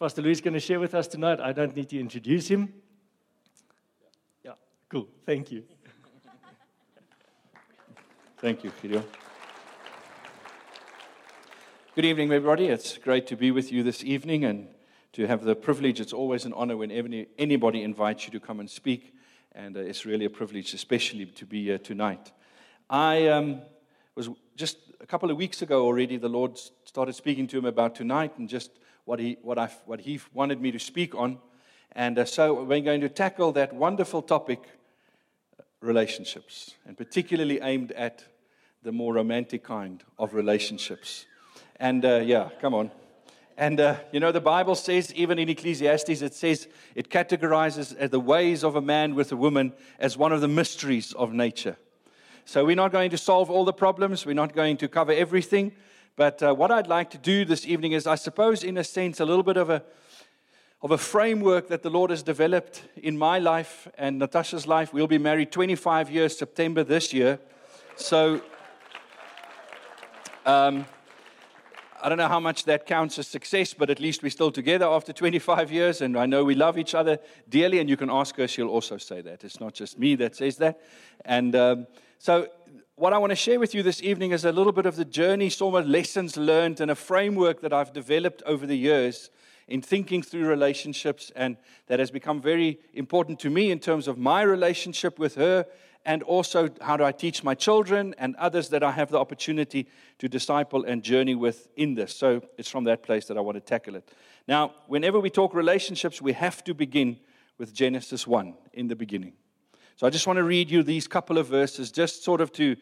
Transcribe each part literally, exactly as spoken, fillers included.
Pastor Luis is going to share with us tonight. I don't need to introduce him. Yeah, cool. Thank you. Thank you, Julio. Good evening, everybody. It's great to be with you this evening and to have the privilege. It's always an honor when anybody invites you to come and speak, and it's really a privilege, especially to be here tonight. I um, was just a couple of weeks ago already, the Lord started speaking to him about tonight and just what he what I what he wanted me to speak on, and uh, so we're going to tackle that wonderful topic, relationships, and particularly aimed at the more romantic kind of relationships. And uh, yeah, come on. And, uh, you know, the Bible says, even in Ecclesiastes, it says, it categorizes the ways of a man with a woman as one of the mysteries of nature. So we're not going to solve all the problems. We're not going to cover everything. But uh, what I'd like to do this evening is, I suppose, in a sense, a little bit of a, of a framework that the Lord has developed in my life and Natasha's life. We'll be married twenty-five years, September this year. So... Um, I don't know how much that counts as success, but at least we're still together after twenty-five years, and I know we love each other dearly, and you can ask her, she'll also say that. It's not just me that says that. And um, so what I want to share with you this evening is a little bit of the journey, some of lessons learned, and a framework that I've developed over the years in thinking through relationships, and that has become very important to me in terms of my relationship with her, and also how do I teach my children and others that I have the opportunity to disciple and journey with in this. So it's from that place that I want to tackle it. Now, whenever we talk relationships, we have to begin with Genesis one, in the beginning. So I just want to read you these couple of verses, just sort of to,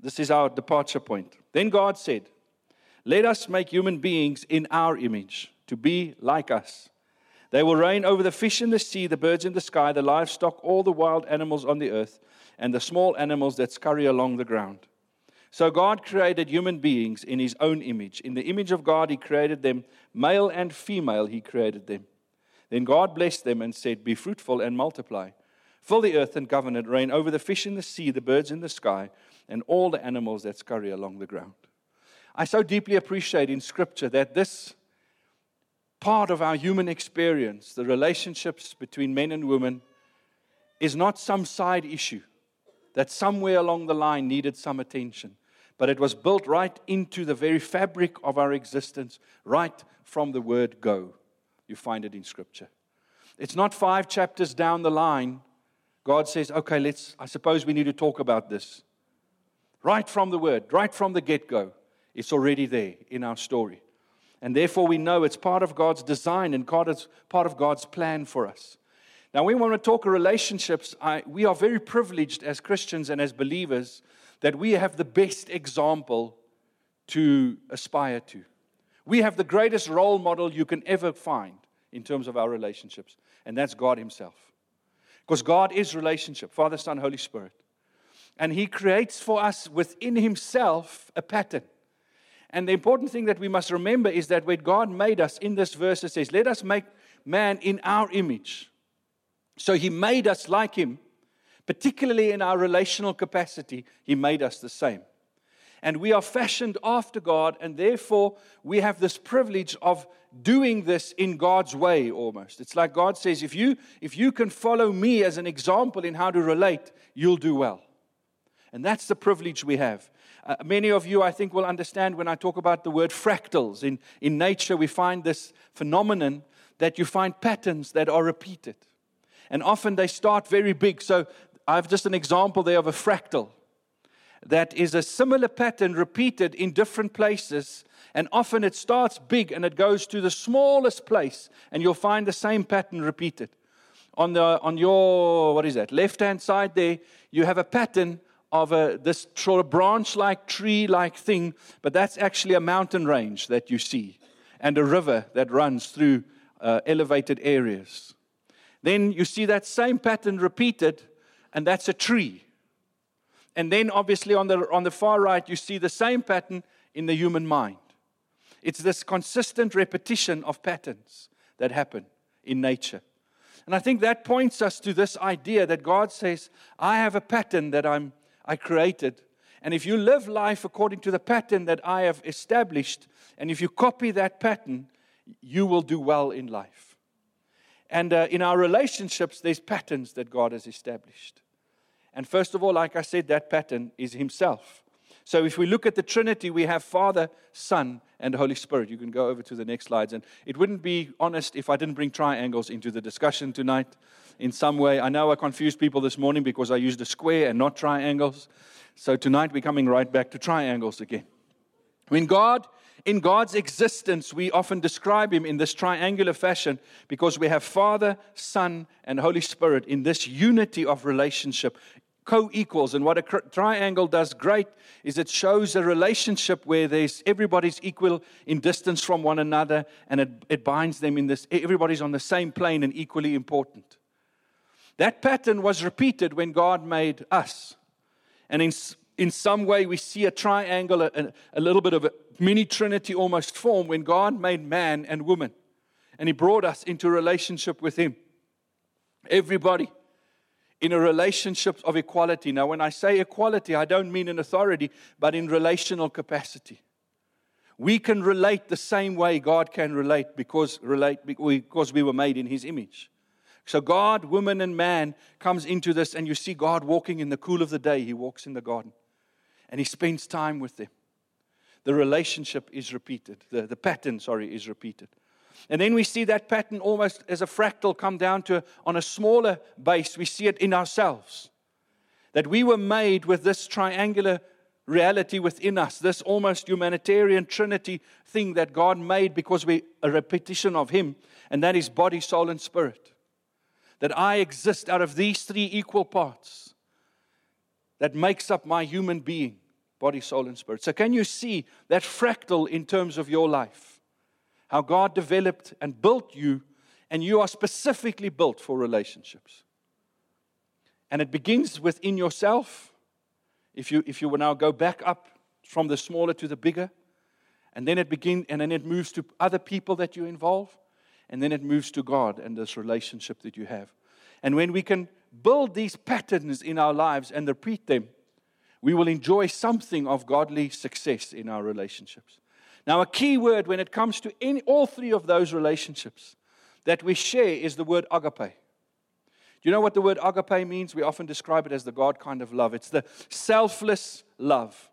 this is our departure point. Then God said, "Let us make human beings in our image, to be like us. They will reign over the fish in the sea, the birds in the sky, the livestock, all the wild animals on the earth, and the small animals that scurry along the ground." So God created human beings in his own image. In the image of God, he created them. Male and female, he created them. Then God blessed them and said, "Be fruitful and multiply. Fill the earth and govern it. Reign over the fish in the sea, the birds in the sky, and all the animals that scurry along the ground." I so deeply appreciate in Scripture that this part of our human experience, the relationships between men and women, is not some side issue that somewhere along the line needed some attention, but it was built right into the very fabric of our existence, right from the word go. You find it in Scripture. It's not five chapters down the line, God says, okay, let's, I suppose we need to talk about this. Right from the word, right from the get-go, it's already there in our story. And therefore, we know it's part of God's design and God is part of God's plan for us. Now, when we want to talk relationships, I, we are very privileged as Christians and as believers that we have the best example to aspire to. We have the greatest role model you can ever find in terms of our relationships, and that's God himself. Because God is relationship, Father, Son, Holy Spirit. And he creates for us within himself a pattern. And the important thing that we must remember is that when God made us, in this verse it says, "Let us make man in our image." So he made us like him, particularly in our relational capacity. He made us the same. And we are fashioned after God, and therefore we have this privilege of doing this in God's way almost. It's like God says, if you, if you can follow me as an example in how to relate, you'll do well. And that's the privilege we have. Uh, many of you, I think, will understand when I talk about the word fractals. In, in nature, we find this phenomenon that you find patterns that are repeated. And often they start very big. So I have just an example there of a fractal that is a similar pattern repeated in different places. And often it starts big and it goes to the smallest place. And you'll find the same pattern repeated. On, the, on your, what is that, left-hand side there, you have a pattern of a, this sort of branch-like, tree-like thing, but that's actually a mountain range that you see, and a river that runs through uh, elevated areas. Then you see that same pattern repeated, and that's a tree. And then obviously on the, on the far right, you see the same pattern in the human mind. It's this consistent repetition of patterns that happen in nature. And I think that points us to this idea that God says, I have a pattern that I'm I created. And if you live life according to the pattern that I have established, and if you copy that pattern, you will do well in life. And uh, in our relationships, there's patterns that God has established. And first of all, like I said, that pattern is himself. So if we look at the Trinity, we have Father, Son, and Holy Spirit. You can go over to the next slides. And it wouldn't be honest if I didn't bring triangles into the discussion tonight in some way. I know I confused people this morning because I used a square and not triangles. So tonight we're coming right back to triangles again. When God, in God's existence, we often describe him in this triangular fashion because we have Father, Son, and Holy Spirit in this unity of relationship, co-equals. And what a triangle does great is it shows a relationship where there's everybody's equal in distance from one another, and it, it binds them in this, everybody's on the same plane and equally important. That pattern was repeated when God made us. And in In some way, we see a triangle, a, a little bit of a mini Trinity almost form when God made man and woman, and he brought us into relationship with him. Everybody in a relationship of equality. Now, when I say equality, I don't mean in authority, but in relational capacity. We can relate the same way God can relate because, relate, because we were made in his image. So God, woman, and man comes into this, and you see God walking in the cool of the day. He walks in the garden. And he spends time with them. The relationship is repeated. The, the pattern, sorry, is repeated. And then we see that pattern almost as a fractal come down to, a, on a smaller base, we see it in ourselves. That we were made with this triangular reality within us, this almost humanitarian Trinity thing that God made because we're a repetition of him, and that is body, soul, and spirit. That I exist out of these three equal parts. That makes up my human being, body, soul, and spirit. So can you see that fractal in terms of your life? How God developed and built you, and you are specifically built for relationships. And it begins within yourself. If you if you will now go back up from the smaller to the bigger, and then it begin and then it moves to other people that you involve, and then it moves to God and this relationship that you have. And when we can build these patterns in our lives and repeat them, we will enjoy something of godly success in our relationships. Now, a key word when it comes to any, all three of those relationships that we share is the word agape. Do you know what the word agape means? We often describe it as the God kind of love. It's the selfless love.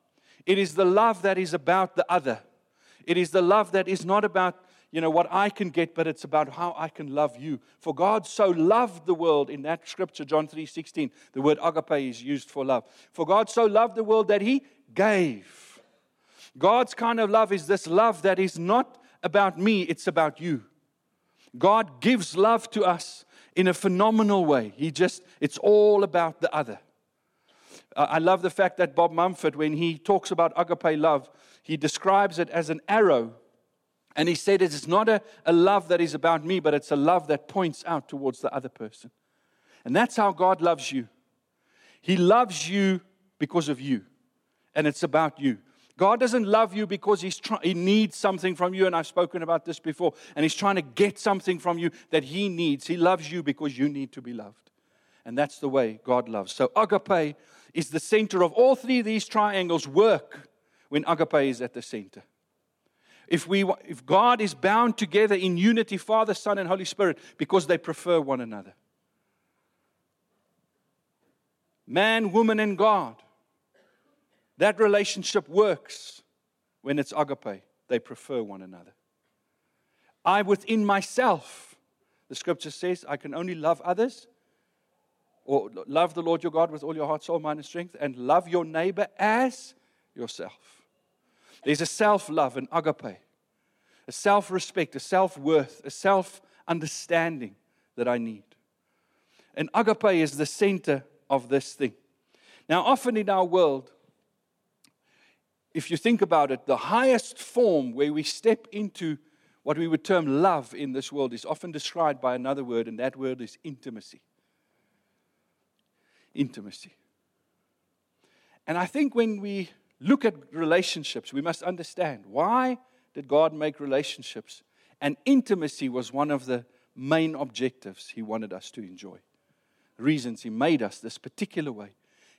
It is the love that is about the other. It is the love that is not about You know, what I can get, but it's about how I can love you. For God so loved the world, in that scripture, John three sixteen, the word agape is used for love. For God so loved the world that he gave. God's kind of love is this love that is not about me, it's about you. God gives love to us in a phenomenal way. He just, it's all about the other. Uh, I love the fact that Bob Mumford, when he talks about agape love, he describes it as an arrow. And he said, it's not a, a love that is about me, but it's a love that points out towards the other person. And that's how God loves you. He loves you because of you. And it's about you. God doesn't love you because he's try- he needs something from you. And I've spoken about this before. And he's trying to get something from you that he needs. He loves you because you need to be loved. And that's the way God loves. So agape is the center of all three of these triangles work when agape is at the center. If we, if God is bound together in unity, Father, Son, and Holy Spirit, because they prefer one another. Man, woman, and God. That relationship works when it's agape. They prefer one another. I within myself, the scripture says, I can only love others, or love the Lord your God with all your heart, soul, mind, and strength, and love your neighbor as yourself. There's a self-love, an agape, a self-respect, a self-worth, a self-understanding that I need. And agape is the center of this thing. Now, often in our world, if you think about it, the highest form where we step into what we would term love in this world is often described by another word, and that word is intimacy. Intimacy. And I think when we look at relationships, we must understand, why did God make relationships? And intimacy was one of the main objectives he wanted us to enjoy. Reasons he made us this particular way.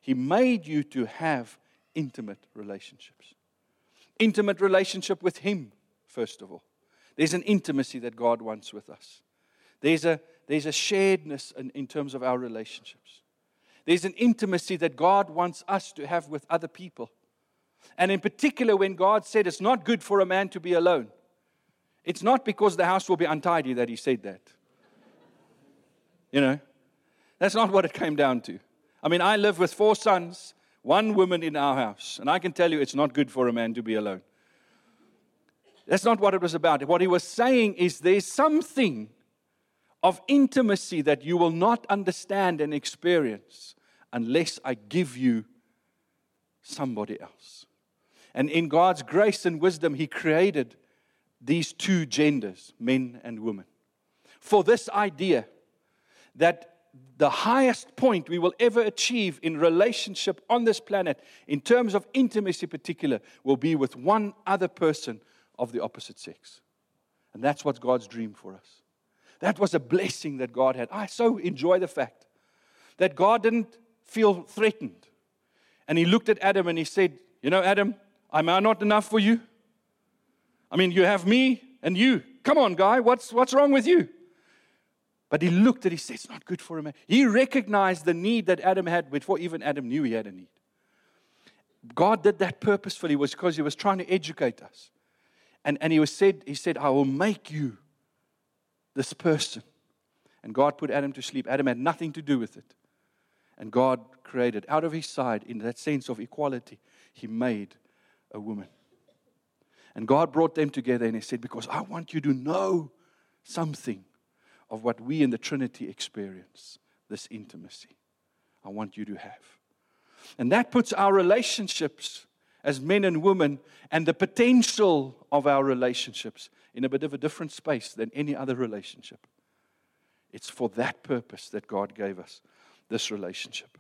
He made you to have intimate relationships. Intimate relationship with him, first of all. There's an intimacy that God wants with us. There's a, there's a sharedness in, in terms of our relationships. There's an intimacy that God wants us to have with other people. And in particular, when God said it's not good for a man to be alone, it's not because the house will be untidy that he said that. You know, that's not what it came down to. I mean, I live with four sons, one woman in our house, and I can tell you it's not good for a man to be alone. That's not what it was about. What he was saying is there's something of intimacy that you will not understand and experience unless I give you somebody else. And in God's grace and wisdom, he created these two genders, men and women, for this idea that the highest point we will ever achieve in relationship on this planet, in terms of intimacy in particular, will be with one other person of the opposite sex. And that's what God's dream for us. That was a blessing that God had. I so enjoy the fact that God didn't feel threatened. And he looked at Adam and he said, you know, Adam, am I not enough for you? I mean, you have me and you. Come on, guy, what's, what's wrong with you? But he looked and he said, it's not good for a man. He recognized the need that Adam had before even Adam knew he had a need. God did that purposefully was because he was trying to educate us. And, and he, was said, he said, I will make you this person. And God put Adam to sleep. Adam had nothing to do with it. And God created out of his side, in that sense of equality, he made a woman. And God brought them together and he said, because I want you to know something of what we in the Trinity experience, this intimacy I want you to have. And that puts our relationships as men and women and the potential of our relationships in a bit of a different space than any other relationship. It's for that purpose that God gave us this relationship.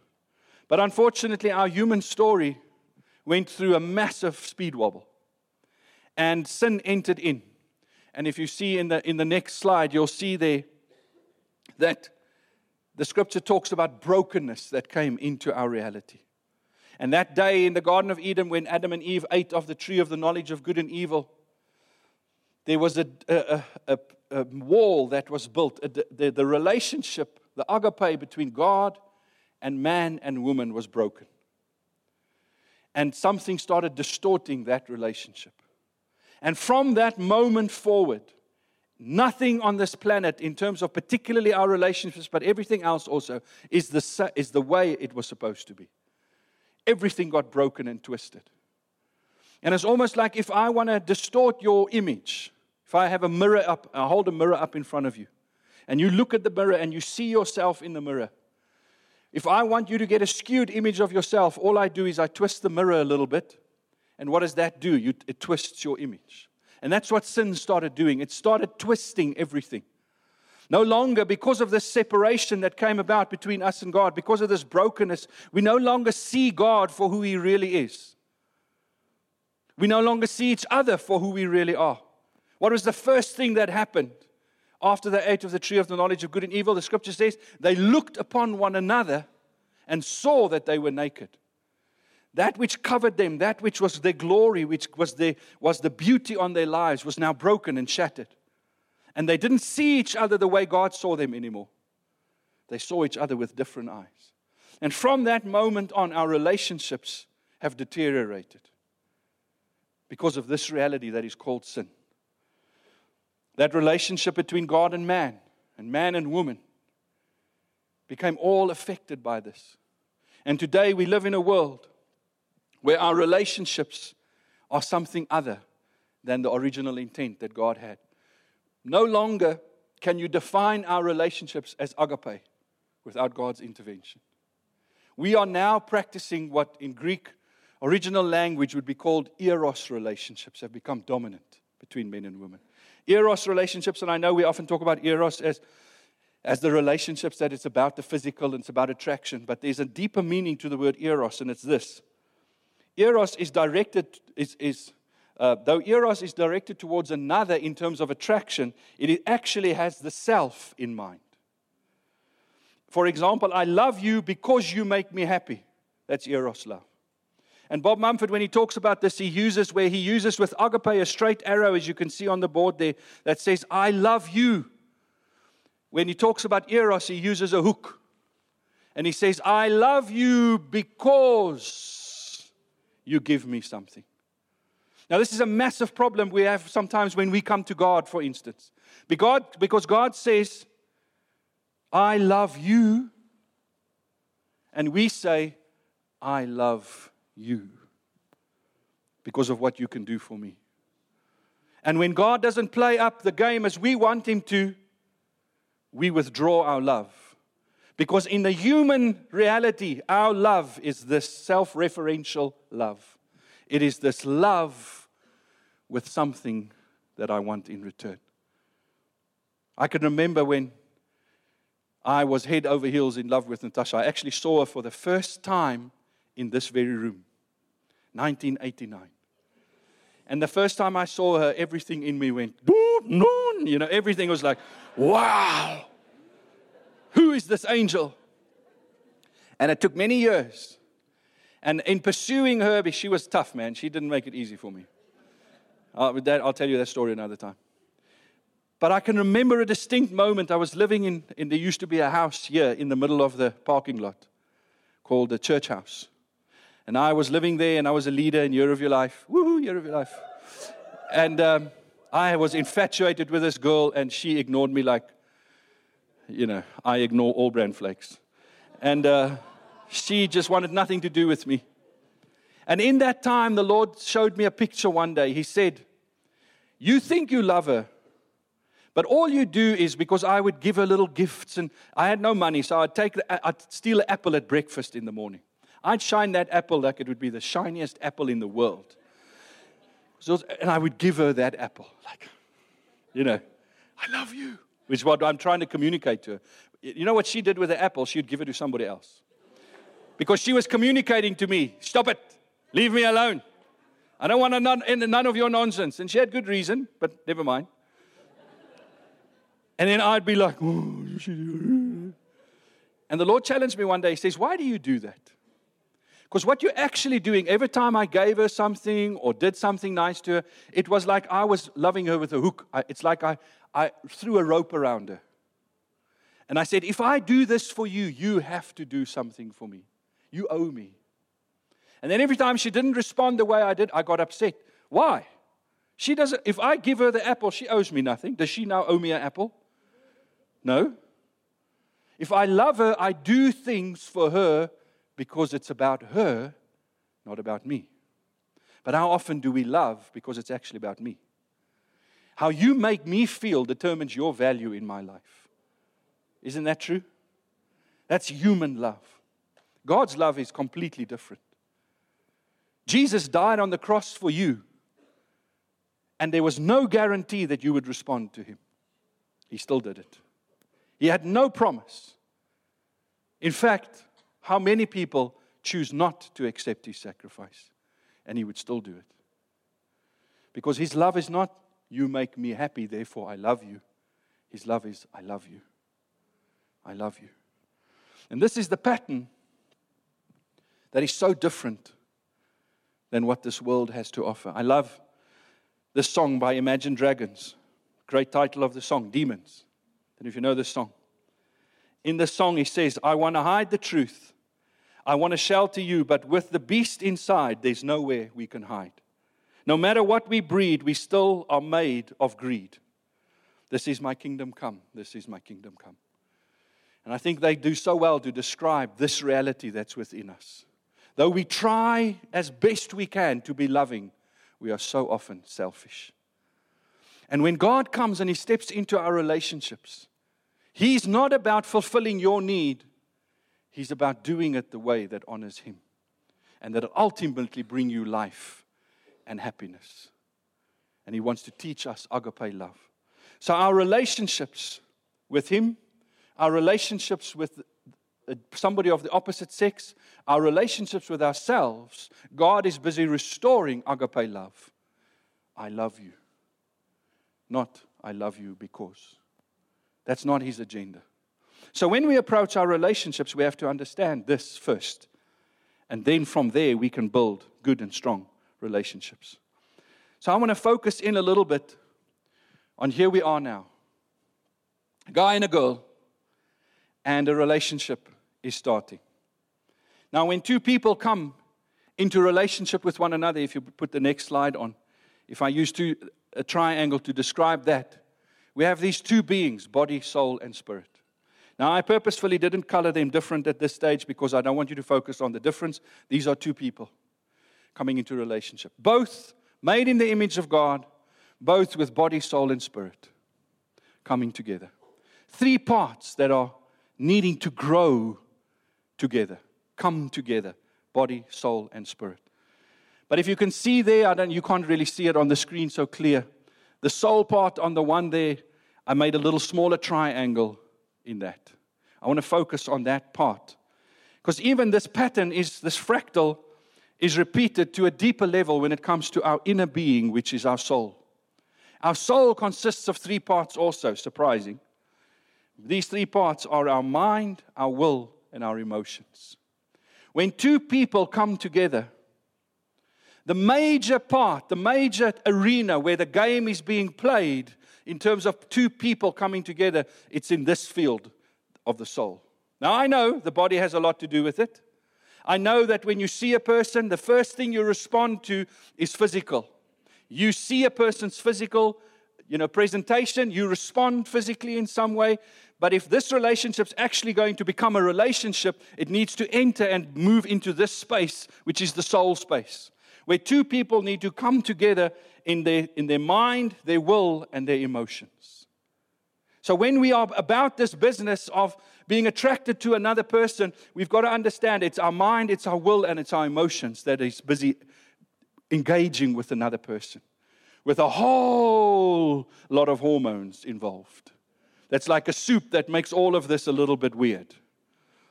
But unfortunately, our human story went through a massive speed wobble. And sin entered in. And if you see in the in the next slide, you'll see there that the scripture talks about brokenness that came into our reality. And that day in the Garden of Eden when Adam and Eve ate of the tree of the knowledge of good and evil, there was a, a, a, a wall that was built. The, the, the relationship, the agape between God and man and woman was broken. And something started distorting that relationship. And from that moment forward, nothing on this planet, in terms of particularly our relationships, but everything else also, is the, is the way it was supposed to be. Everything got broken and twisted. And it's almost like if I want to distort your image, if I have a mirror up, I hold a mirror up in front of you, and you look at the mirror and you see yourself in the mirror. If I want you to get a skewed image of yourself, all I do is I twist the mirror a little bit. And what does that do? You, it twists your image. And that's what sin started doing. It started twisting everything. No longer, because of this separation that came about between us and God, because of this brokenness, we no longer see God for who He really is. We no longer see each other for who we really are. What was the first thing that happened after they ate of the tree of the knowledge of good and evil? The scripture says they looked upon one another and saw that they were naked. That which covered them, that which was their glory, which was the, was the beauty on their lives, was now broken and shattered. And they didn't see each other the way God saw them anymore. They saw each other with different eyes. And from that moment on, our relationships have deteriorated because of this reality that is called sin. That relationship between God and man, and man and woman, became all affected by this. And today we live in a world where our relationships are something other than the original intent that God had. No longer can you define our relationships as agape without God's intervention. We are now practicing what in Greek original language would be called eros relationships have become dominant between men and women. Eros relationships, and I know we often talk about eros as, as the relationships that it's about the physical and it's about attraction, but there's a deeper meaning to the word eros, and it's this. Eros is directed, is, is uh, though eros is directed towards another in terms of attraction, it actually has the self in mind. For example, I love you because you make me happy. That's eros love. And Bob Mumford, when he talks about this, he uses where he uses with agape a straight arrow, as you can see on the board there, that says, I love you. When he talks about eros, he uses a hook. And he says, I love you because you give me something. Now, this is a massive problem we have sometimes when we come to God, for instance. Because God says, I love you. And we say, I love you because of what you can do for me. And when God doesn't play up the game as we want Him to, we withdraw our love. Because in the human reality, our love is this self-referential love. It is this love with something that I want in return. I can remember when I was head over heels in love with Natasha. I actually saw her for the first time in this very room, nineteen eighty-nine. And the first time I saw her, everything in me went, doo, noon. You know, everything was like, wow. Who is this angel? And it took many years. And in pursuing her, she was tough, man. She didn't make it easy for me. Uh, with that, I'll tell you that story another time. But I can remember a distinct moment. I was living in, in there used to be a house here in the middle of the parking lot called the church house. And I was living there, and I was a leader in Year of Your Life. Woohoo, Year of Your Life. And um, I was infatuated with this girl, and she ignored me like, you know, I ignore all bran flakes. And uh, she just wanted nothing to do with me. And in that time, the Lord showed me a picture one day. He said, you think you love her, but all you do is, because I would give her little gifts, and I had no money, so I'd, take the, I'd steal an apple at breakfast in the morning. I'd shine that apple like it would be the shiniest apple in the world. So, and I would give her that apple. Like, you know, I love you. Which is what I'm trying to communicate to her. You know what she did with the apple? She'd give it to somebody else. Because she was communicating to me, stop it, leave me alone. I don't want none, none of your nonsense. And she had good reason, but never mind. And then I'd be like, oh. And the Lord challenged me one day. He says, why do you do that? Because what you're actually doing, every time I gave her something or did something nice to her, it was like I was loving her with a hook. I, it's like I... I threw a rope around her. And I said, if I do this for you, you have to do something for me. You owe me. And then every time she didn't respond the way I did, I got upset. Why? She doesn't. If I give her the apple, she owes me nothing. Does she now owe me an apple? No. If I love her, I do things for her because it's about her, not about me. But how often do we love because it's actually about me? How you make me feel determines your value in my life. Isn't that true? That's human love. God's love is completely different. Jesus died on the cross for you, and there was no guarantee that you would respond to Him. He still did it. He had no promise. In fact, how many people choose not to accept His sacrifice, and He would still do it? Because His love is not, you make me happy, therefore I love you. His love is, I love you. I love you. And this is the pattern that is so different than what this world has to offer. I love this song by Imagine Dragons. Great title of the song, Demons. And if you know this song, in this song he says, I want to hide the truth. I want to shelter you, but with the beast inside, there's nowhere we can hide. No matter what we breed, we still are made of greed. This is my kingdom come. This is my kingdom come. And I think they do so well to describe this reality that's within us. Though we try as best we can to be loving, we are so often selfish. And when God comes and He steps into our relationships, He's not about fulfilling your need. He's about doing it the way that honors Him and that ultimately bring you life and happiness. And He wants to teach us agape love. So our relationships with Him, our relationships with somebody of the opposite sex, our relationships with ourselves, God is busy restoring agape love. I love you. Not, I love you because. That's not His agenda. So when we approach our relationships, we have to understand this first. And then from there, we can build good and strong relationships. So I want to focus in a little bit on here we are now. A guy and a girl, and a relationship is starting. Now, when two people come into relationship with one another, if you put the next slide on, if I use two, a triangle to describe that, we have these two beings, body, soul, and spirit. Now, I purposefully didn't color them different at this stage because I don't want you to focus on the difference. These are two people coming into relationship. Both made in the image of God, both with body, soul, and spirit coming together. Three parts that are needing to grow together, come together, body, soul, and spirit. But if you can see there, I don't, you can't really see it on the screen so clear. The soul part on the one there, I made a little smaller triangle in that. I want to focus on that part. Because even this pattern, is this fractal, is repeated to a deeper level when it comes to our inner being, which is our soul. Our soul consists of three parts also, surprising. These three parts are our mind, our will, and our emotions. When two people come together, the major part, the major arena where the game is being played in terms of two people coming together, it's in this field of the soul. Now, I know the body has a lot to do with it. I know that when you see a person, the first thing you respond to is physical. You see a person's physical, you know, presentation, you respond physically in some way. But if this relationship's actually going to become a relationship, it needs to enter and move into this space, which is the soul space, where two people need to come together in their, in their mind, their will, and their emotions. So when we are about this business of being attracted to another person, we've got to understand it's our mind, it's our will, and it's our emotions that is busy engaging with another person, with a whole lot of hormones involved. That's like a soup that makes all of this a little bit weird.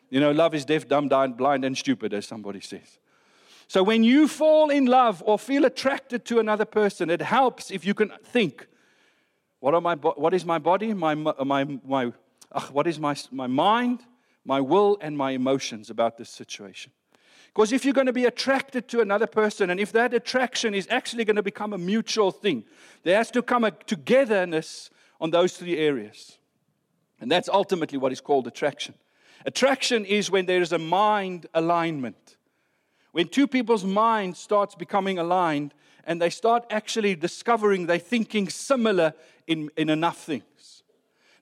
You know, love is deaf, dumb, blind, and stupid, as somebody says. So when you fall in love or feel attracted to another person, it helps if you can think, what are my bo- what is my body, my my my ugh, what is my my mind, my will, and my emotions about this situation? Because if you're going to be attracted to another person, and if that attraction is actually going to become a mutual thing, there has to come a togetherness on those three areas. And that's ultimately what is called attraction. Attraction is when there is a mind alignment. When two people's minds starts becoming aligned and they start actually discovering they're thinking similar in, in enough things.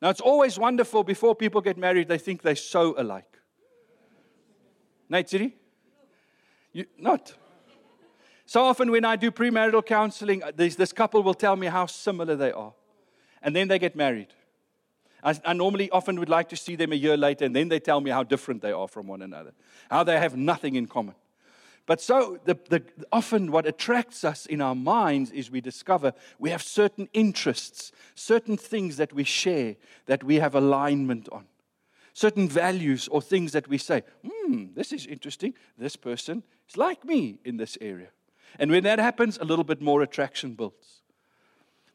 Now, it's always wonderful before people get married, they think they're so alike. Nate, Siri? You, not. So often when I do premarital counseling, this, this couple will tell me how similar they are. And then they get married. I, I normally often would like to see them a year later, and then they tell me how different they are from one another, how they have nothing in common. But so the, the, often what attracts us in our minds is we discover we have certain interests, certain things that we share, that we have alignment on, certain values or things that we say, hmm, this is interesting. This person is like me in this area. And when that happens, a little bit more attraction builds.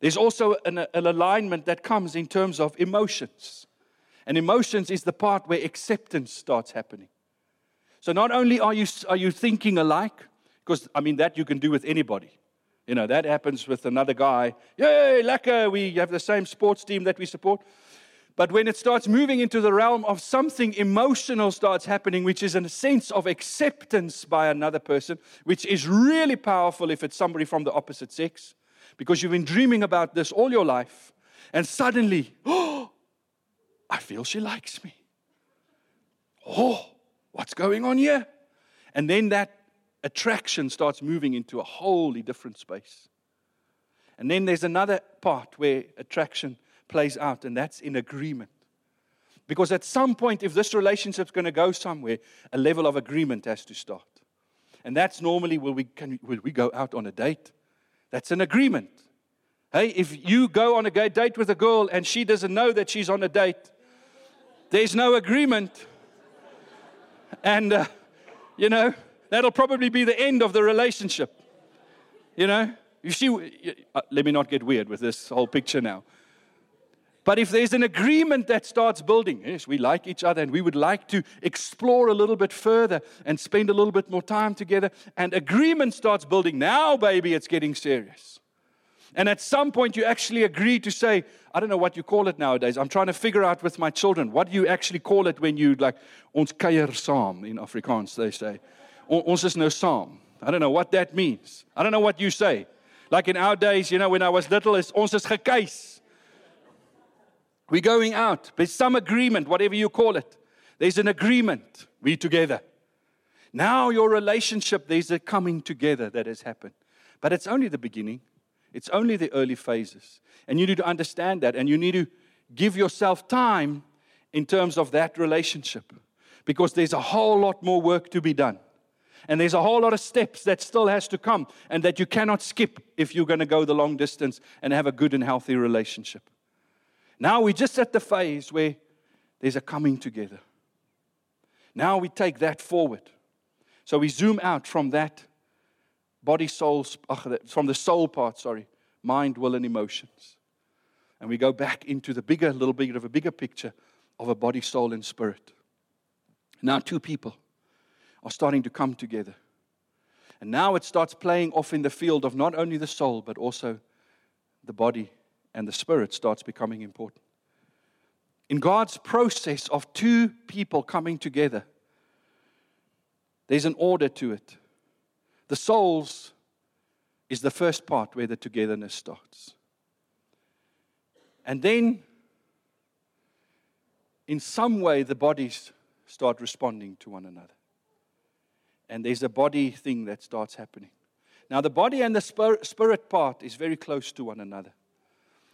There's also an, an alignment that comes in terms of emotions. And emotions is the part where acceptance starts happening. So not only are you are you thinking alike, because, I mean, that you can do with anybody. You know, that happens with another guy. Yay, lekker, we have the same sports team that we support. But when it starts moving into the realm of something emotional starts happening, which is a sense of acceptance by another person, which is really powerful if it's somebody from the opposite sex, because you've been dreaming about this all your life, and suddenly, oh, I feel she likes me. Oh. What's going on here? And then that attraction starts moving into a wholly different space. And then there's another part where attraction plays out, and that's in agreement. Because at some point, if this relationship's going to go somewhere, a level of agreement has to start. And that's normally, will we, can, will we go out on a date? That's an agreement. Hey, if you go on a date with a girl and she doesn't know that she's on a date, there's no agreement. And, uh, you know, that'll probably be the end of the relationship. You know, if she, uh, let me not get weird with this whole picture now. But if there's an agreement that starts building, yes, we like each other and we would like to explore a little bit further and spend a little bit more time together, and agreement starts building, now, baby, it's getting serious. And at some point, you actually agree to say, I don't know what you call it nowadays. I'm trying to figure out with my children, what do you actually call it when you, like, ons kuier saam in Afrikaans, they say. Ons is nou saam. I don't know what that means. I don't know what you say. Like in our days, you know, when I was little, it's ons is gekeis. We're going out. There's some agreement, whatever you call it. There's an agreement. We're together. Now your relationship, there's a coming together that has happened. But it's only the beginning. It's only the early phases. And you need to understand that. And you need to give yourself time in terms of that relationship. Because there's a whole lot more work to be done. And there's a whole lot of steps that still has to come and that you cannot skip if you're going to go the long distance and have a good and healthy relationship. Now we're just at the phase where there's a coming together. Now we take that forward. So we zoom out from that body, soul, from the soul part, sorry, mind, will, and emotions. And we go back into the bigger, little bit of a bigger picture of a body, soul, and spirit. Now two people are starting to come together. And now it starts playing off in the field of not only the soul, but also the body and the spirit starts becoming important. In God's process of two people coming together, there's an order to it. The souls is the first part where the togetherness starts. And then, in some way, the bodies start responding to one another. And there's a body thing that starts happening. Now, the body and the spirit part is very close to one another.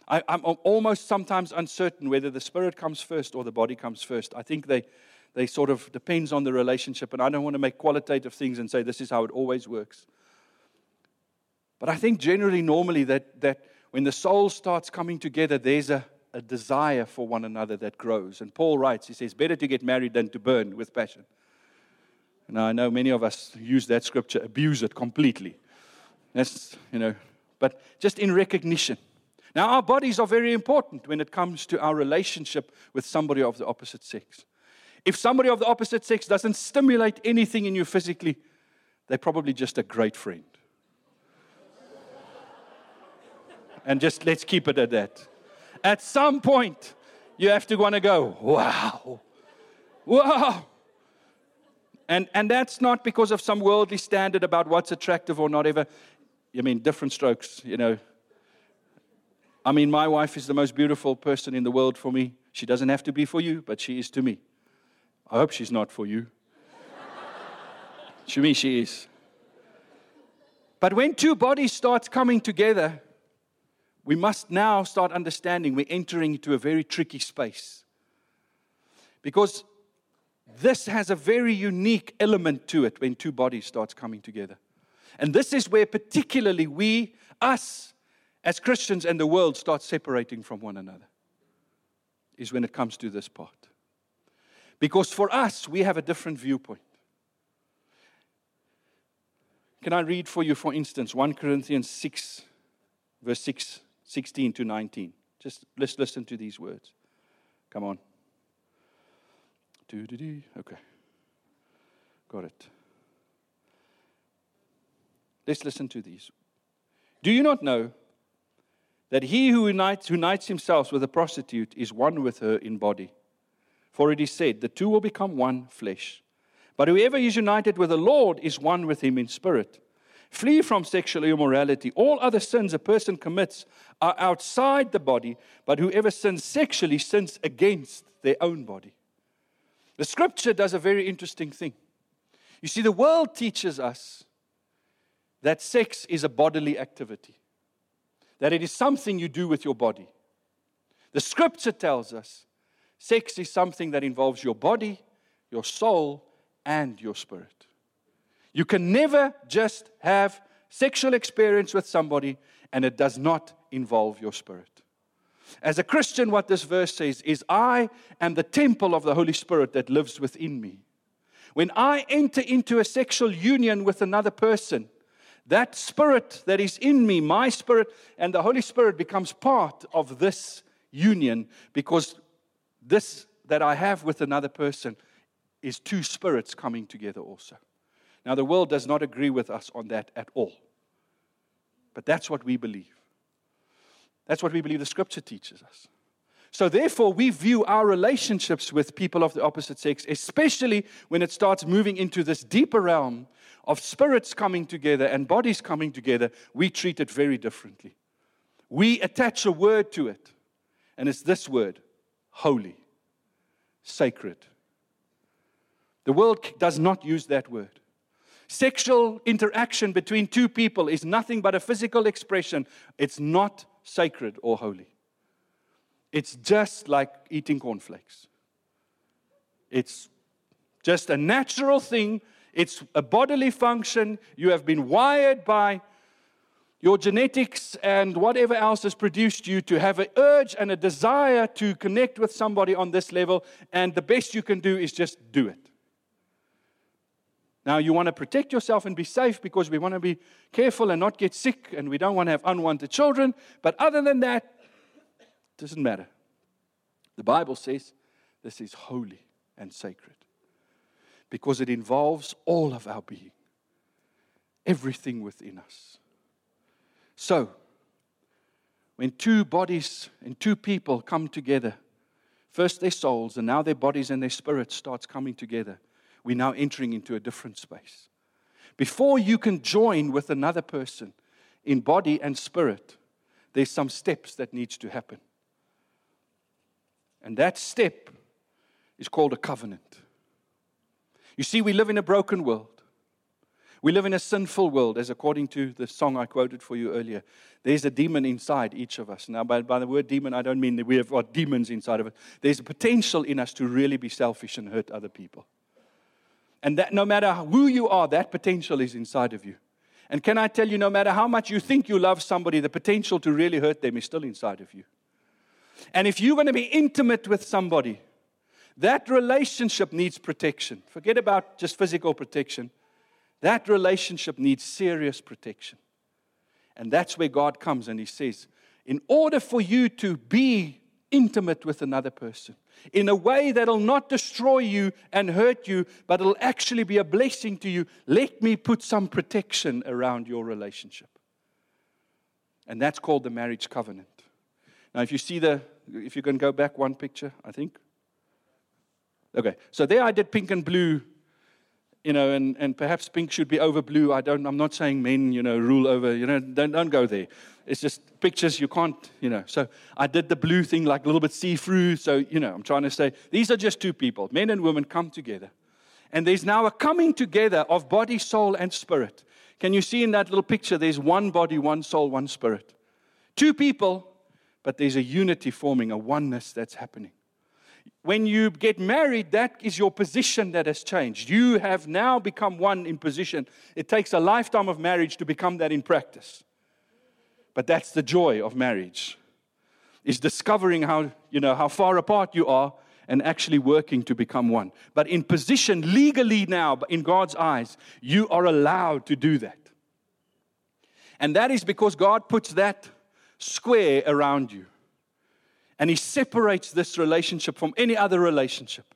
I, I'm almost sometimes uncertain whether the spirit comes first or the body comes first. I think they... They sort of depends on the relationship, and I don't want to make qualitative things and say this is how it always works. But I think generally, normally, that, that when the soul starts coming together, there's a, a desire for one another that grows. And Paul writes, he says, better to get married than to burn with passion. Now, I know many of us use that scripture, abuse it completely. That's, you know, but just in recognition. Now, our bodies are very important when it comes to our relationship with somebody of the opposite sex. If somebody of the opposite sex doesn't stimulate anything in you physically, they're probably just a great friend. And just let's keep it at that. At some point, you have to want to go, wow, wow. And, and that's not because of some worldly standard about what's attractive or not ever. I mean, different strokes, you know. I mean, my wife is the most beautiful person in the world for me. She doesn't have to be for you, but she is to me. I hope she's not for you. To me, she is. But when two bodies start coming together, we must now start understanding we're entering into a very tricky space. Because this has a very unique element to it when two bodies start coming together. And this is where particularly we, us, as Christians and the world start separating from one another, is when it comes to this part. Because for us, we have a different viewpoint. Can I read for you, for instance, First Corinthians six, verse sixteen to nineteen? Just let's listen to these words. Come on. Okay. Got it. Let's listen to these. Do you not know that he who unites, unites himself with a prostitute is one with her in body? For it is said, the two will become one flesh. But whoever is united with the Lord is one with him in spirit. Flee from sexual immorality. All other sins a person commits are outside the body, but whoever sins sexually sins against their own body. The scripture does a very interesting thing. You see, the world teaches us that sex is a bodily activity, that it is something you do with your body. The scripture tells us sex is something that involves your body, your soul, and your spirit. You can never just have sexual experience with somebody and it does not involve your spirit. As a Christian, what this verse says is, I am the temple of the Holy Spirit that lives within me. When I enter into a sexual union with another person, that spirit that is in me, my spirit, and the Holy Spirit becomes part of this union, because this that I have with another person is two spirits coming together also. Now, the world does not agree with us on that at all. But that's what we believe. That's what we believe the Scripture teaches us. So therefore, we view our relationships with people of the opposite sex, especially when it starts moving into this deeper realm of spirits coming together and bodies coming together, we treat it very differently. We attach a word to it, and it's this word, holy, sacred. The world does not use that word. Sexual interaction between two people is nothing but a physical expression. It's not sacred or holy. It's just like eating cornflakes. It's just a natural thing. It's a bodily function. You have been wired by your genetics and whatever else has produced you to have an urge and a desire to connect with somebody on this level, and the best you can do is just do it. Now, you want to protect yourself and be safe because we want to be careful and not get sick, and we don't want to have unwanted children. But other than that, doesn't matter. The Bible says this is holy and sacred because it involves all of our being, everything within us. So, when two bodies and two people come together, first their souls and now their bodies and their spirits starts coming together, we're now entering into a different space. Before you can join with another person in body and spirit, there's some steps that needs to happen. And that step is called a covenant. You see, we live in a broken world. We live in a sinful world, as according to the song I quoted for you earlier. There's a demon inside each of us. Now, by, by the word demon, I don't mean that we have got demons inside of us. There's a potential in us to really be selfish and hurt other people. And that no matter who you are, that potential is inside of you. And can I tell you, no matter how much you think you love somebody, the potential to really hurt them is still inside of you. And if you're going to be intimate with somebody, that relationship needs protection. Forget about just physical protection. That relationship needs serious protection. And that's where God comes and He says, in order for you to be intimate with another person in a way that'll not destroy you and hurt you, but it'll actually be a blessing to you, let me put some protection around your relationship. And that's called the marriage covenant. Now, if you see the, if you can go back one picture, I think. Okay, so there I did pink and blue, you know, and, and perhaps pink should be over blue. I don't, I'm not saying men, you know, rule over, you know, don't, don't go there. It's just pictures you can't, you know. So I did the blue thing like a little bit see-through. So, you know, I'm trying to say these are just two people, men and women come together. And there's now a coming together of body, soul, and spirit. Can you see in that little picture, there's one body, one soul, one spirit. Two people. But there's a unity forming, a oneness that's happening. When you get married, that is your position that has changed. You have now become one in position. It takes a lifetime of marriage to become that in practice. But that's the joy of marriage, is discovering how, you know, how far apart you are and actually working to become one. But in position, legally now, in God's eyes, you are allowed to do that. And that is because God puts that square around you, and He separates this relationship from any other relationship.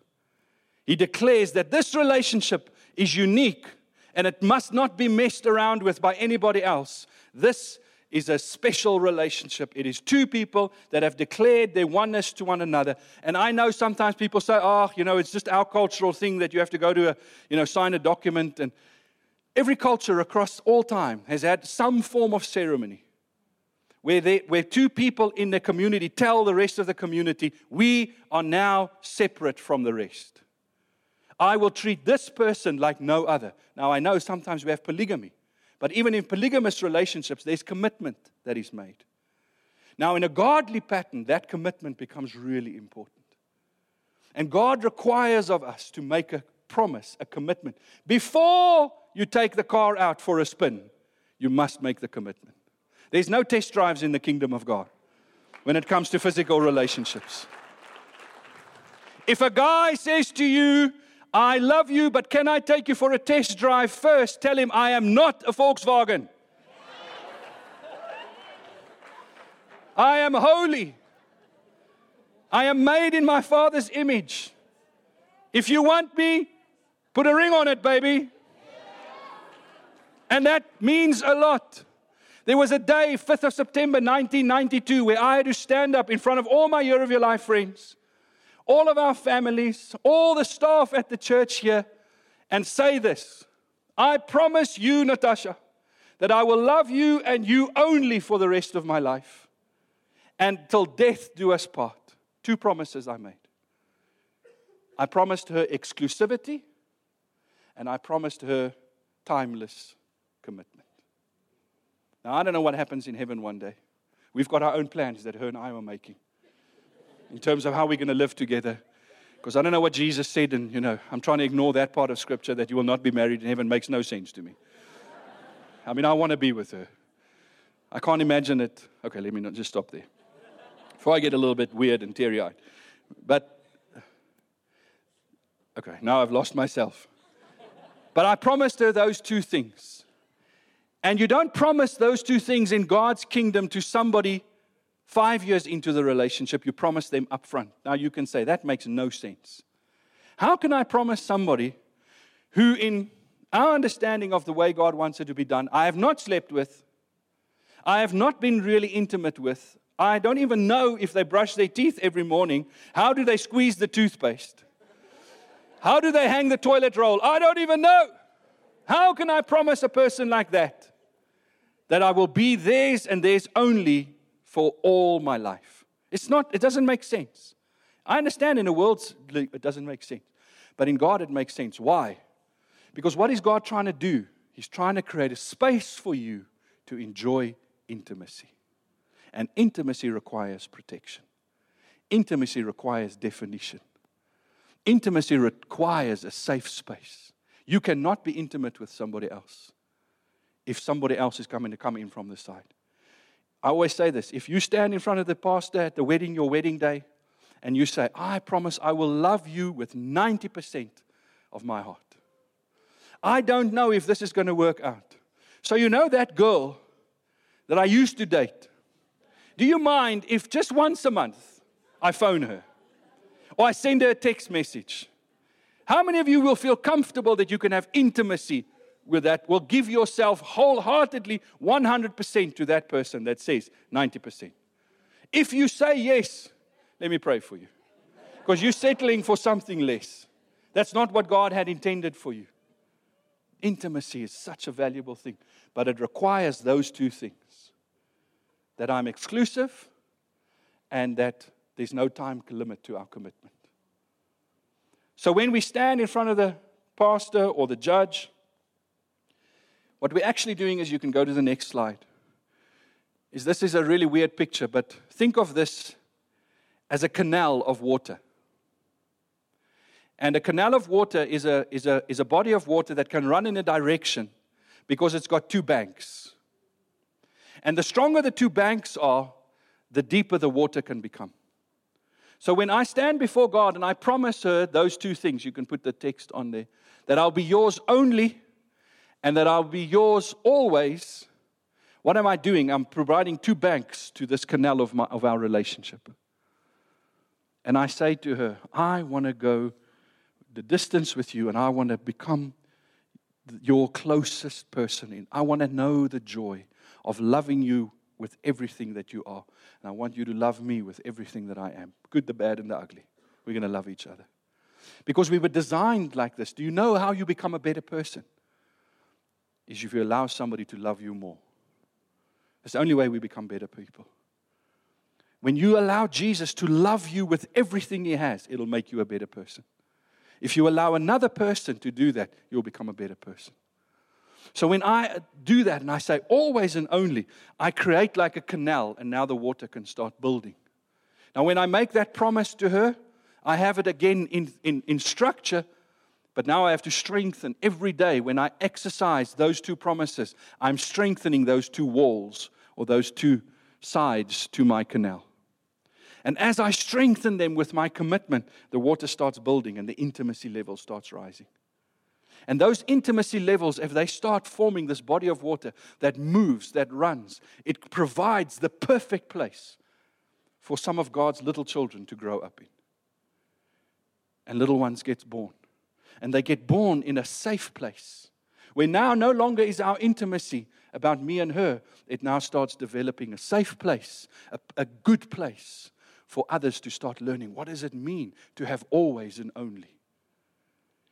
He declares that this relationship is unique and it must not be messed around with by anybody else. This is a special relationship. It is two people that have declared their oneness to one another. And I know sometimes people say, oh, you know, it's just our cultural thing that you have to go to a, you know, sign a document. And every culture across all time has had some form of ceremony Where, they, where two people in the community tell the rest of the community, we are now separate from the rest. I will treat this person like no other. Now, I know sometimes we have polygamy, but even in polygamous relationships, there's commitment that is made. Now, in a godly pattern, that commitment becomes really important. And God requires of us to make a promise, a commitment. Before you take the car out for a spin, you must make the commitment. There's no test drives in the kingdom of God when it comes to physical relationships. If a guy says to you, I love you, but can I take you for a test drive first? Tell him, I am not a Volkswagen. I am holy. I am made in my Father's image. If you want me, put a ring on it, baby. And that means a lot. There was a day, fifth of September nineteen ninety-two, where I had to stand up in front of all my Year of Your Life friends, all of our families, all the staff at the church here, and say this: I promise you, Natasha, that I will love you and you only for the rest of my life, and till death do us part. Two promises I made. I promised her exclusivity, and I promised her timeless commitment. Now, I don't know what happens in heaven one day. We've got our own plans that her and I are making in terms of how we're going to live together. Because I don't know what Jesus said, and, you know, I'm trying to ignore that part of Scripture that you will not be married in heaven. Makes no sense to me. I mean, I want to be with her. I can't imagine it. Okay, let me not just stop there before I get a little bit weird and teary-eyed. But, okay, now I've lost myself. But I promised her those two things. And you don't promise those two things in God's kingdom to somebody five years into the relationship. You promise them up front. Now you can say, that makes no sense. How can I promise somebody who, in our understanding of the way God wants it to be done, I have not slept with, I have not been really intimate with, I don't even know if they brush their teeth every morning. How do they squeeze the toothpaste? How do they hang the toilet roll? I don't even know. How can I promise a person like that, that I will be theirs and theirs only for all my life? It's not, it doesn't make sense. I understand in the world it doesn't make sense. But in God it makes sense. Why? Because what is God trying to do? He's trying to create a space for you to enjoy intimacy. And intimacy requires protection. Intimacy requires definition. Intimacy requires a safe space. You cannot be intimate with somebody else if somebody else is coming to come in from the side. I always say this. If you stand in front of the pastor at the wedding, your wedding day, and you say, I promise I will love you with ninety percent of my heart. I don't know if this is going to work out. So you know that girl that I used to date. Do you mind if just once a month I phone her? Or I send her a text message. How many of you will feel comfortable that you can have intimacy with that? Will give yourself wholeheartedly one hundred percent to that person that says ninety percent. If you say yes, let me pray for you. Because you're settling for something less. That's not what God had intended for you. Intimacy is such a valuable thing. But it requires those two things. That I'm exclusive and that there's no time limit to our commitment. So when we stand in front of the pastor or the judge, what we're actually doing is, you can go to the next slide, is this is a really weird picture, but think of this as a canal of water. And a canal of water is a, is a, is a body of water that can run in a direction because it's got two banks. And the stronger the two banks are, the deeper the water can become. So when I stand before God and I promise her those two things, you can put the text on there, that I'll be yours only and that I'll be yours always, what am I doing? I'm providing two banks to this canal of, my, of our relationship. And I say to her, I want to go the distance with you and I want to become your closest person. In. I want to know the joy of loving you with everything that you are. And I want you to love me with everything that I am. Good, the bad, and the ugly. We're going to love each other. Because we were designed like this. Do you know how you become a better person? Is if you allow somebody to love you more. That's the only way we become better people. When you allow Jesus to love you with everything He has, it'll make you a better person. If you allow another person to do that, you'll become a better person. So when I do that and I say always and only, I create like a canal and now the water can start building. Now when I make that promise to her, I have it again in, in, in structure, but now I have to strengthen every day when I exercise those two promises. I'm strengthening those two walls or those two sides to my canal. And as I strengthen them with my commitment, the water starts building and the intimacy level starts rising. And those intimacy levels, if they start forming this body of water that moves, that runs, it provides the perfect place for some of God's little children to grow up in. And little ones get born. And they get born in a safe place, where now no longer is our intimacy about me and her. It now starts developing a safe place, a, a good place for others to start learning. What does it mean to have always and only?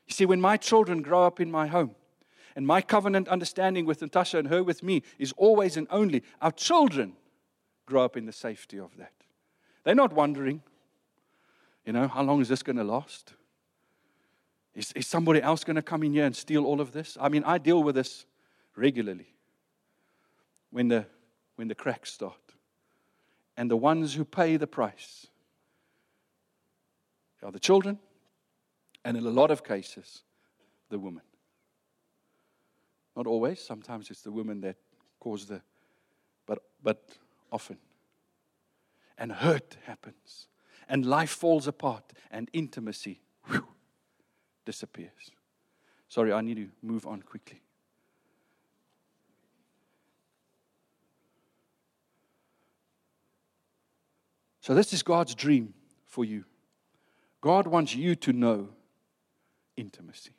You see, when my children grow up in my home, and my covenant understanding with Natasha and her with me is always and only, our children grow up in the safety of that. They're not wondering, you know, how long is this going to last? Is, is somebody else going to come in here and steal all of this? I mean, I deal with this regularly when the, when the cracks start. And the ones who pay the price are the children, and in a lot of cases, the women. Not always. Sometimes it's the women that cause the, but but often. And hurt happens. And life falls apart. And intimacy, whew, disappears. Sorry, I need to move on quickly. So this is God's dream for you. God wants you to know intimacy.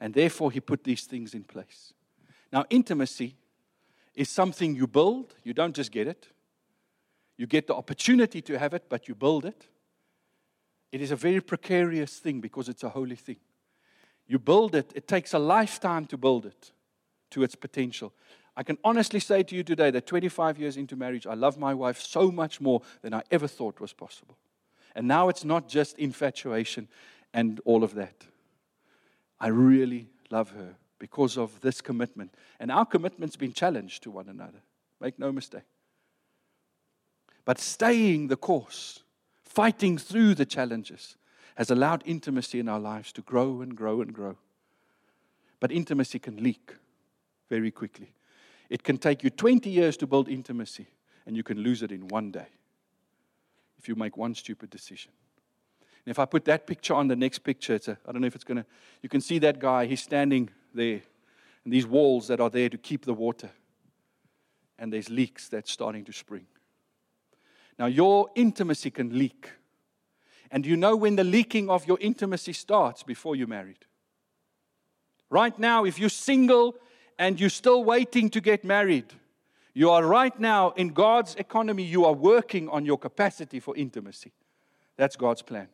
And therefore, He put these things in place. Now, intimacy is something you build. You don't just get it. You get the opportunity to have it, but you build it. It is a very precarious thing because it's a holy thing. You build it. It takes a lifetime to build it to its potential. I can honestly say to you today that twenty-five years into marriage, I love my wife so much more than I ever thought was possible. And now it's not just infatuation and all of that. I really love her because of this commitment. And our commitment's been challenged to one another. Make no mistake. But staying the course, fighting through the challenges, has allowed intimacy in our lives to grow and grow and grow. But intimacy can leak very quickly. It can take you twenty years to build intimacy, and you can lose it in one day if you make one stupid decision. And if I put that picture on the next picture, it's a, I don't know if it's going to, you can see that guy, he's standing there. And these walls that are there to keep the water. And there's leaks that's starting to spring. Now your intimacy can leak. And you know when the leaking of your intimacy starts before you're married. Right now, if you're single and you're still waiting to get married, you are right now in God's economy, you are working on your capacity for intimacy. That's God's plan.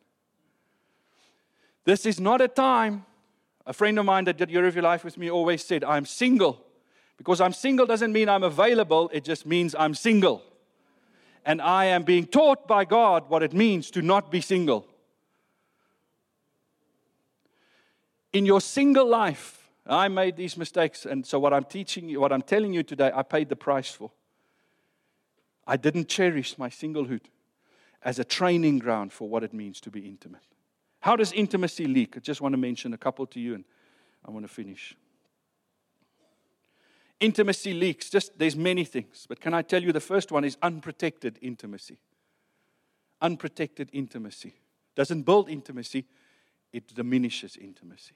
This is not a time, a friend of mine that did Year of Your Life with me always said, I'm single. Because I'm single doesn't mean I'm available, it just means I'm single. And I am being taught by God what it means to not be single. In your single life, I made these mistakes, and so what I'm teaching you, what I'm telling you today, I paid the price for. I didn't cherish my singlehood as a training ground for what it means to be intimate. How does intimacy leak? I just want to mention a couple to you, and I want to finish. Intimacy leaks. Just there's many things, but can I tell you the first one is unprotected intimacy. Unprotected intimacy doesn't build intimacy, it diminishes intimacy.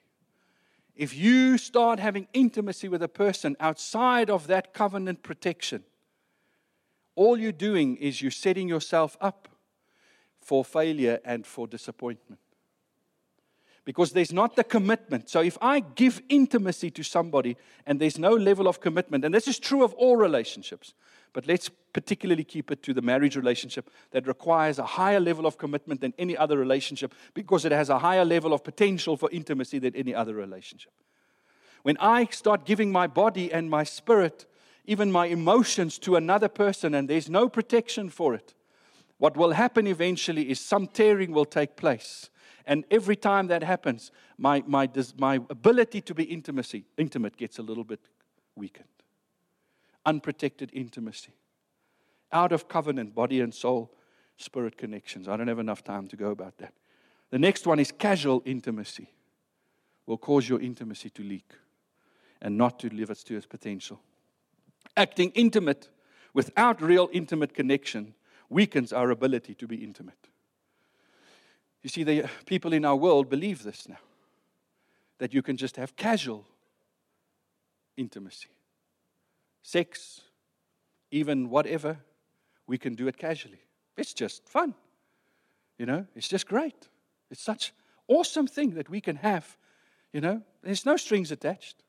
If you start having intimacy with a person outside of that covenant protection, all you're doing is you're setting yourself up for failure and for disappointment. Because there's not the commitment. So if I give intimacy to somebody and there's no level of commitment, and this is true of all relationships, but let's particularly keep it to the marriage relationship that requires a higher level of commitment than any other relationship because it has a higher level of potential for intimacy than any other relationship. When I start giving my body and my spirit, even my emotions to another person and there's no protection for it, what will happen eventually is some tearing will take place. And every time that happens, my my my ability to be intimacy, intimate gets a little bit weakened. Unprotected intimacy. Out of covenant, body and soul, spirit connections. I don't have enough time to go about that. The next one is casual intimacy. Will cause your intimacy to leak and not to live to its potential. Acting intimate without real intimate connection weakens our ability to be intimate. You see, the people in our world believe this now, that you can just have casual intimacy. Sex, even whatever, we can do it casually. It's just fun. You know, it's just great. It's such awesome thing that we can have. You know, there's no strings attached.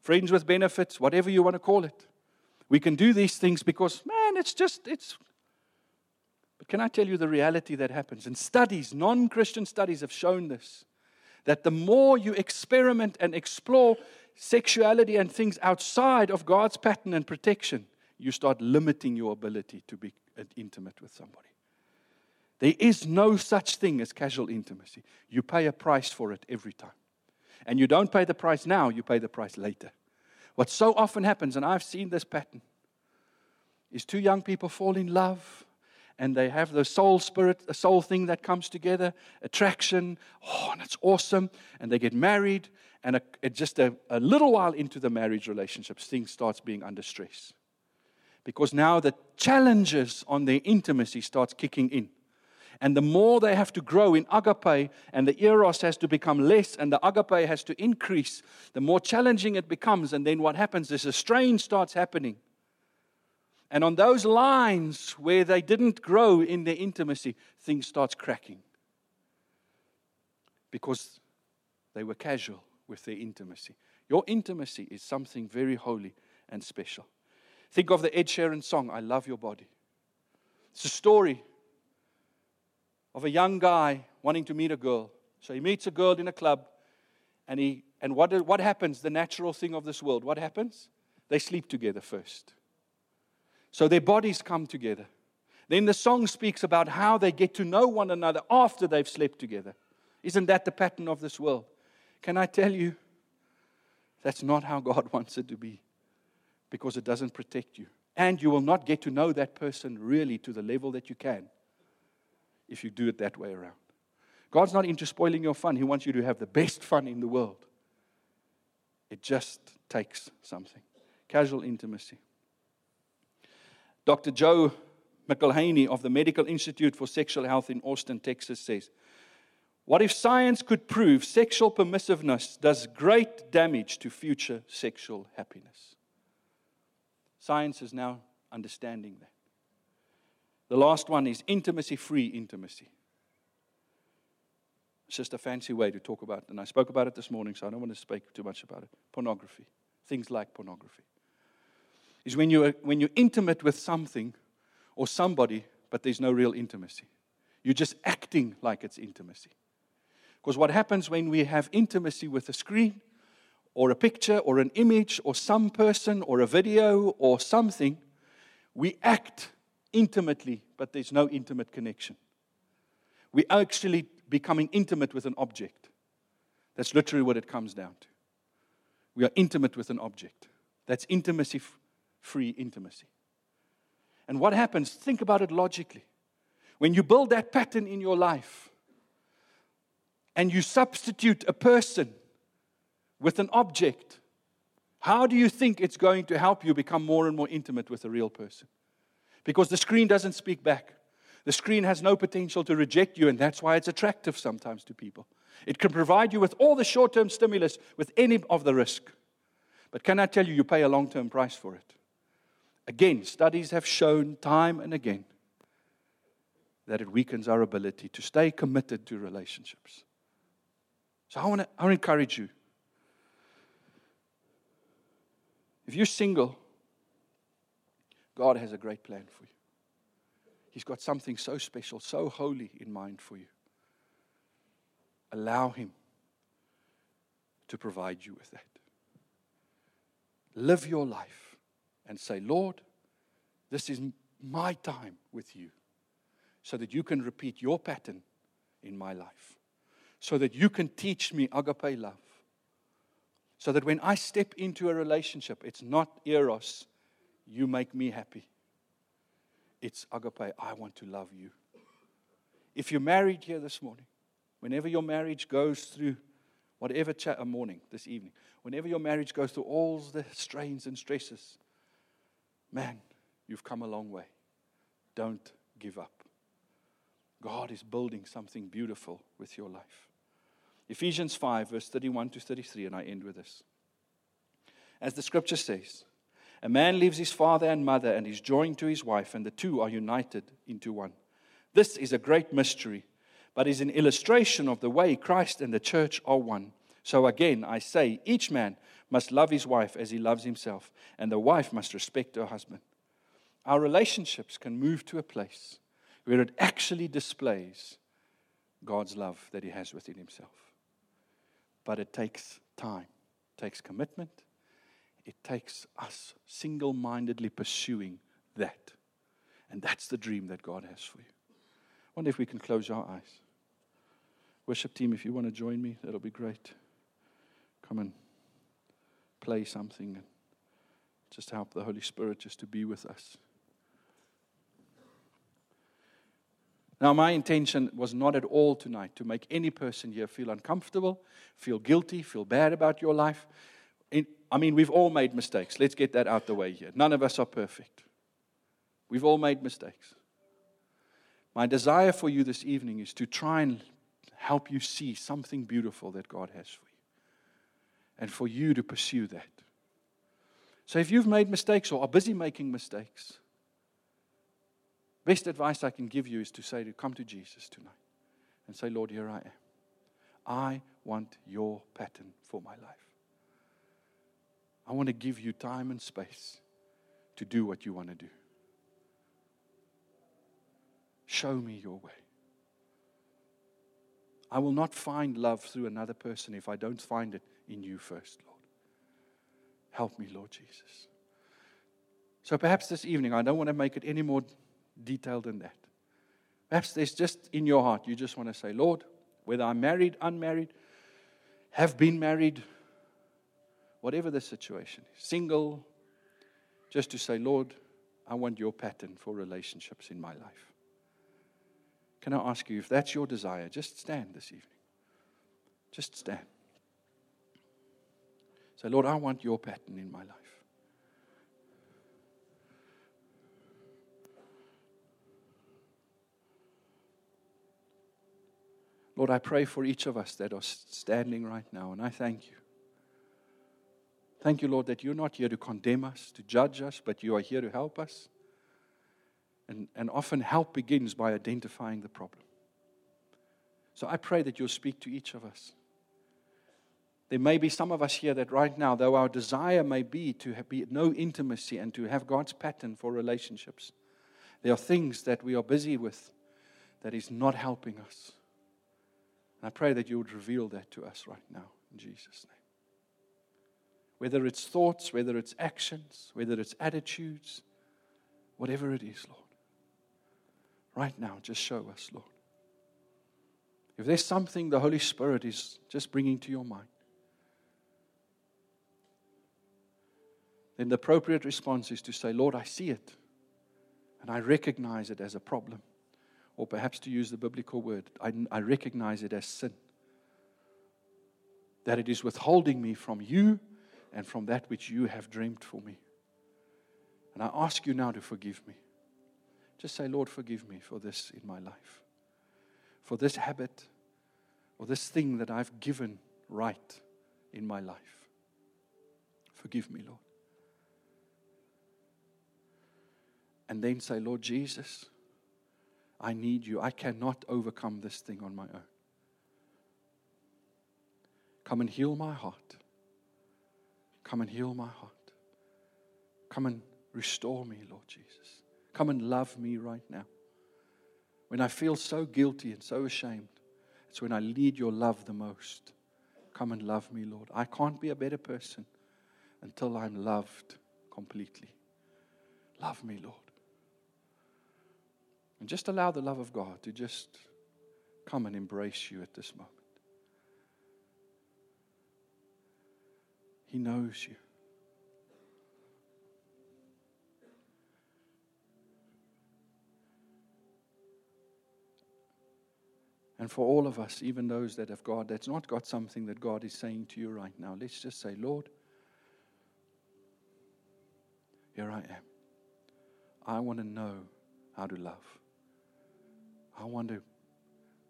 Friends with benefits, whatever you want to call it. We can do these things because, man, it's just, it's. But can I tell you the reality that happens? And studies, non-Christian studies have shown this, that the more you experiment and explore sexuality and things outside of God's pattern and protection, you start limiting your ability to be intimate with somebody. There is no such thing as casual intimacy. You pay a price for it every time. And you don't pay the price now, you pay the price later. What so often happens, and I've seen this pattern, is two young people fall in love, and they have the soul spirit, the soul thing that comes together, attraction, oh, and it's awesome, and they get married, and a, it just a, a little while into the marriage relationships, things starts being under stress. Because now the challenges on their intimacy starts kicking in. And the more they have to grow in agape, and the eros has to become less, and the agape has to increase, the more challenging it becomes. And then what happens is a strain starts happening. And on those lines where they didn't grow in their intimacy, things start cracking. Because they were casual with their intimacy. Your intimacy is something very holy and special. Think of the Ed Sheeran song, I Love Your Body. It's a story of a young guy wanting to meet a girl. So he meets a girl in a club, and he and what, what happens, the natural thing of this world, what happens? They sleep together first. So their bodies come together. Then the song speaks about how they get to know one another after they've slept together. Isn't that the pattern of this world? Can I tell you, that's not how God wants it to be, because it doesn't protect you. And you will not get to know that person really to the level that you can if you do it that way around. God's not into spoiling your fun. He wants you to have the best fun in the world. It just takes something. Casual intimacy. Doctor Joe McElhaney of the Medical Institute for Sexual Health in Austin, Texas says, what if science could prove sexual permissiveness does great damage to future sexual happiness? Science is now understanding that. The last one is intimacy-free intimacy. It's just a fancy way to talk about it. And I spoke about it this morning, so I don't want to speak too much about it. Pornography. Things like pornography. Is when you're, when you're intimate with something or somebody, but there's no real intimacy. You're just acting like it's intimacy. Because what happens when we have intimacy with a screen or a picture or an image or some person or a video or something, we act intimately, but there's no intimate connection. We are actually becoming intimate with an object. That's literally what it comes down to. We are intimate with an object. That's intimacy-free intimacy. And what happens, think about it logically. When you build that pattern in your life and you substitute a person with an object, how do you think it's going to help you become more and more intimate with a real person? Because the screen doesn't speak back. The screen has no potential to reject you, and that's why it's attractive sometimes to people. It can provide you with all the short-term stimulus with any of the risk. But can I tell you, you pay a long-term price for it. Again, studies have shown time and again that it weakens our ability to stay committed to relationships. So I want to I want to encourage you. If you're single, God has a great plan for you. He's got something so special, so holy in mind for you. Allow Him to provide you with that. Live your life and say, Lord, this is my time with you, so that you can repeat your pattern in my life, so that you can teach me agape love, so that when I step into a relationship, it's not eros, you make me happy. It's agape. I want to love you. If you're married here this morning, whenever your marriage goes through whatever cha- uh, morning, this evening, whenever your marriage goes through all the strains and stresses, man, you've come a long way. Don't give up. God is building something beautiful with your life. Ephesians five, verse thirty-one to thirty-three, and I end with this. As the scripture says, a man leaves his father and mother and is joined to his wife, and the two are united into one. This is a great mystery, but is an illustration of the way Christ and the church are one. So again, I say, each man must love his wife as he loves himself, and the wife must respect her husband. Our relationships can move to a place where it actually displays God's love that He has within Himself. But it takes time, it takes commitment, it takes us single-mindedly pursuing that. And that's the dream that God has for you. I wonder if we can close our eyes. Worship team, if you want to join me, that'll be great. Come and play something and just help the Holy Spirit just to be with us. Now, my intention was not at all tonight to make any person here feel uncomfortable, feel guilty, feel bad about your life. In, I mean, we've all made mistakes. Let's get that out the way here. None of us are perfect. We've all made mistakes. My desire for you this evening is to try and help you see something beautiful that God has for you and for you to pursue that. So if you've made mistakes or are busy making mistakes, best advice I can give you is to say to come to Jesus tonight and say, Lord, here I am. I want your pattern for my life. I want to give you time and space to do what you want to do. Show me your way. I will not find love through another person if I don't find it in you first, Lord. Help me, Lord Jesus. So perhaps this evening, I don't want to make it any more detailed than that. Perhaps there's just in your heart, you just want to say, Lord, whether I'm married, unmarried, have been married, whatever the situation is, single, just to say, Lord, I want your pattern for relationships in my life. Can I ask you, if that's your desire, just stand this evening. Just stand. Say, Lord, I want your pattern in my life. Lord, I pray for each of us that are standing right now, and I thank you. Thank you, Lord, that you're not here to condemn us, to judge us, but you are here to help us. And, and often help begins by identifying the problem. So I pray that you'll speak to each of us. There may be some of us here that right now, though our desire may be to have be no intimacy and to have God's pattern for relationships, there are things that we are busy with that is not helping us. And I pray that you would reveal that to us right now, in Jesus' name. Whether it's thoughts, whether it's actions, whether it's attitudes, whatever it is, Lord. Right now, just show us, Lord. If there's something the Holy Spirit is just bringing to your mind, then the appropriate response is to say, Lord, I see it, and I recognize it as a problem. Or perhaps to use the biblical word, I, I recognize it as sin. That it is withholding me from you and from that which you have dreamed for me. And I ask you now to forgive me. Just say, Lord, forgive me for this in my life. For this habit or this thing that I've given right in my life. Forgive me, Lord. And then say, Lord Jesus, I need you. I cannot overcome this thing on my own. Come and heal my heart. Come and heal my heart. Come and restore me, Lord Jesus. Come and love me right now. When I feel so guilty and so ashamed, it's when I need your love the most. Come and love me, Lord. I can't be a better person until I'm loved completely. Love me, Lord. And just allow the love of God to just come and embrace you at this moment. He knows you. And for all of us, even those that have God, that's not got something that God is saying to you right now, let's just say, Lord, here I am. I want to know how to love. I want to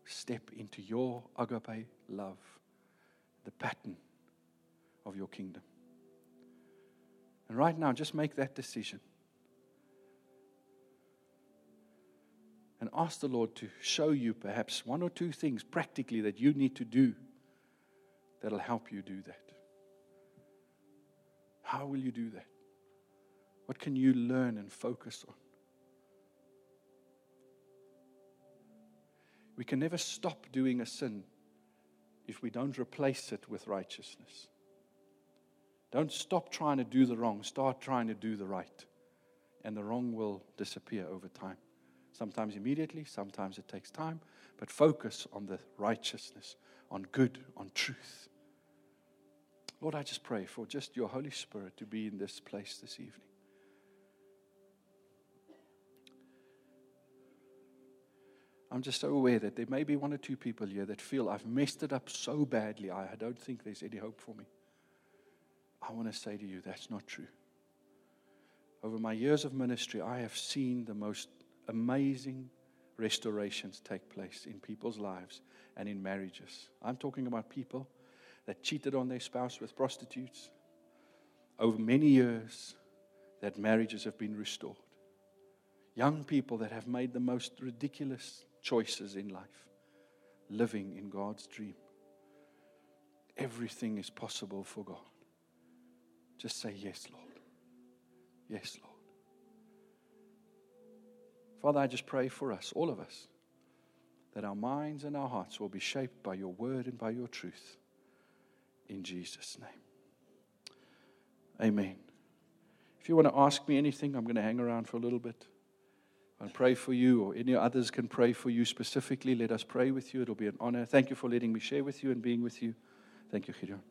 step into your agape love, the pattern of your kingdom. And right now, just make that decision. and ask the Lord to show you perhaps one or two things practically that you need to do that'll help you do that. How will you do that? What can you learn and focus on? We can never stop doing a sin if we don't replace it with righteousness. Don't stop trying to do the wrong. Start trying to do the right. And the wrong will disappear over time. Sometimes immediately, sometimes it takes time. But focus on the righteousness, on good, on truth. Lord, I just pray for just your Holy Spirit to be in this place this evening. I'm just so aware that there may be one or two people here that feel I've messed it up so badly, I don't think there's any hope for me. I want to say to you, that's not true. Over my years of ministry, I have seen the most amazing restorations take place in people's lives and in marriages. I'm talking about people that cheated on their spouse with prostitutes. Over many years, that marriages have been restored. Young people that have made the most ridiculous choices in life, living in God's dream. Everything is possible for God. Just say, yes, Lord. Yes, Lord. Father, I just pray for us, all of us, that our minds and our hearts will be shaped by your word and by your truth. In Jesus' name. Amen. If you want to ask me anything, I'm going to hang around for a little bit. I'll pray for you, or any others can pray for you specifically. Let us pray with you. It'll be an honor. Thank you for letting me share with you and being with you. Thank you, Gideon.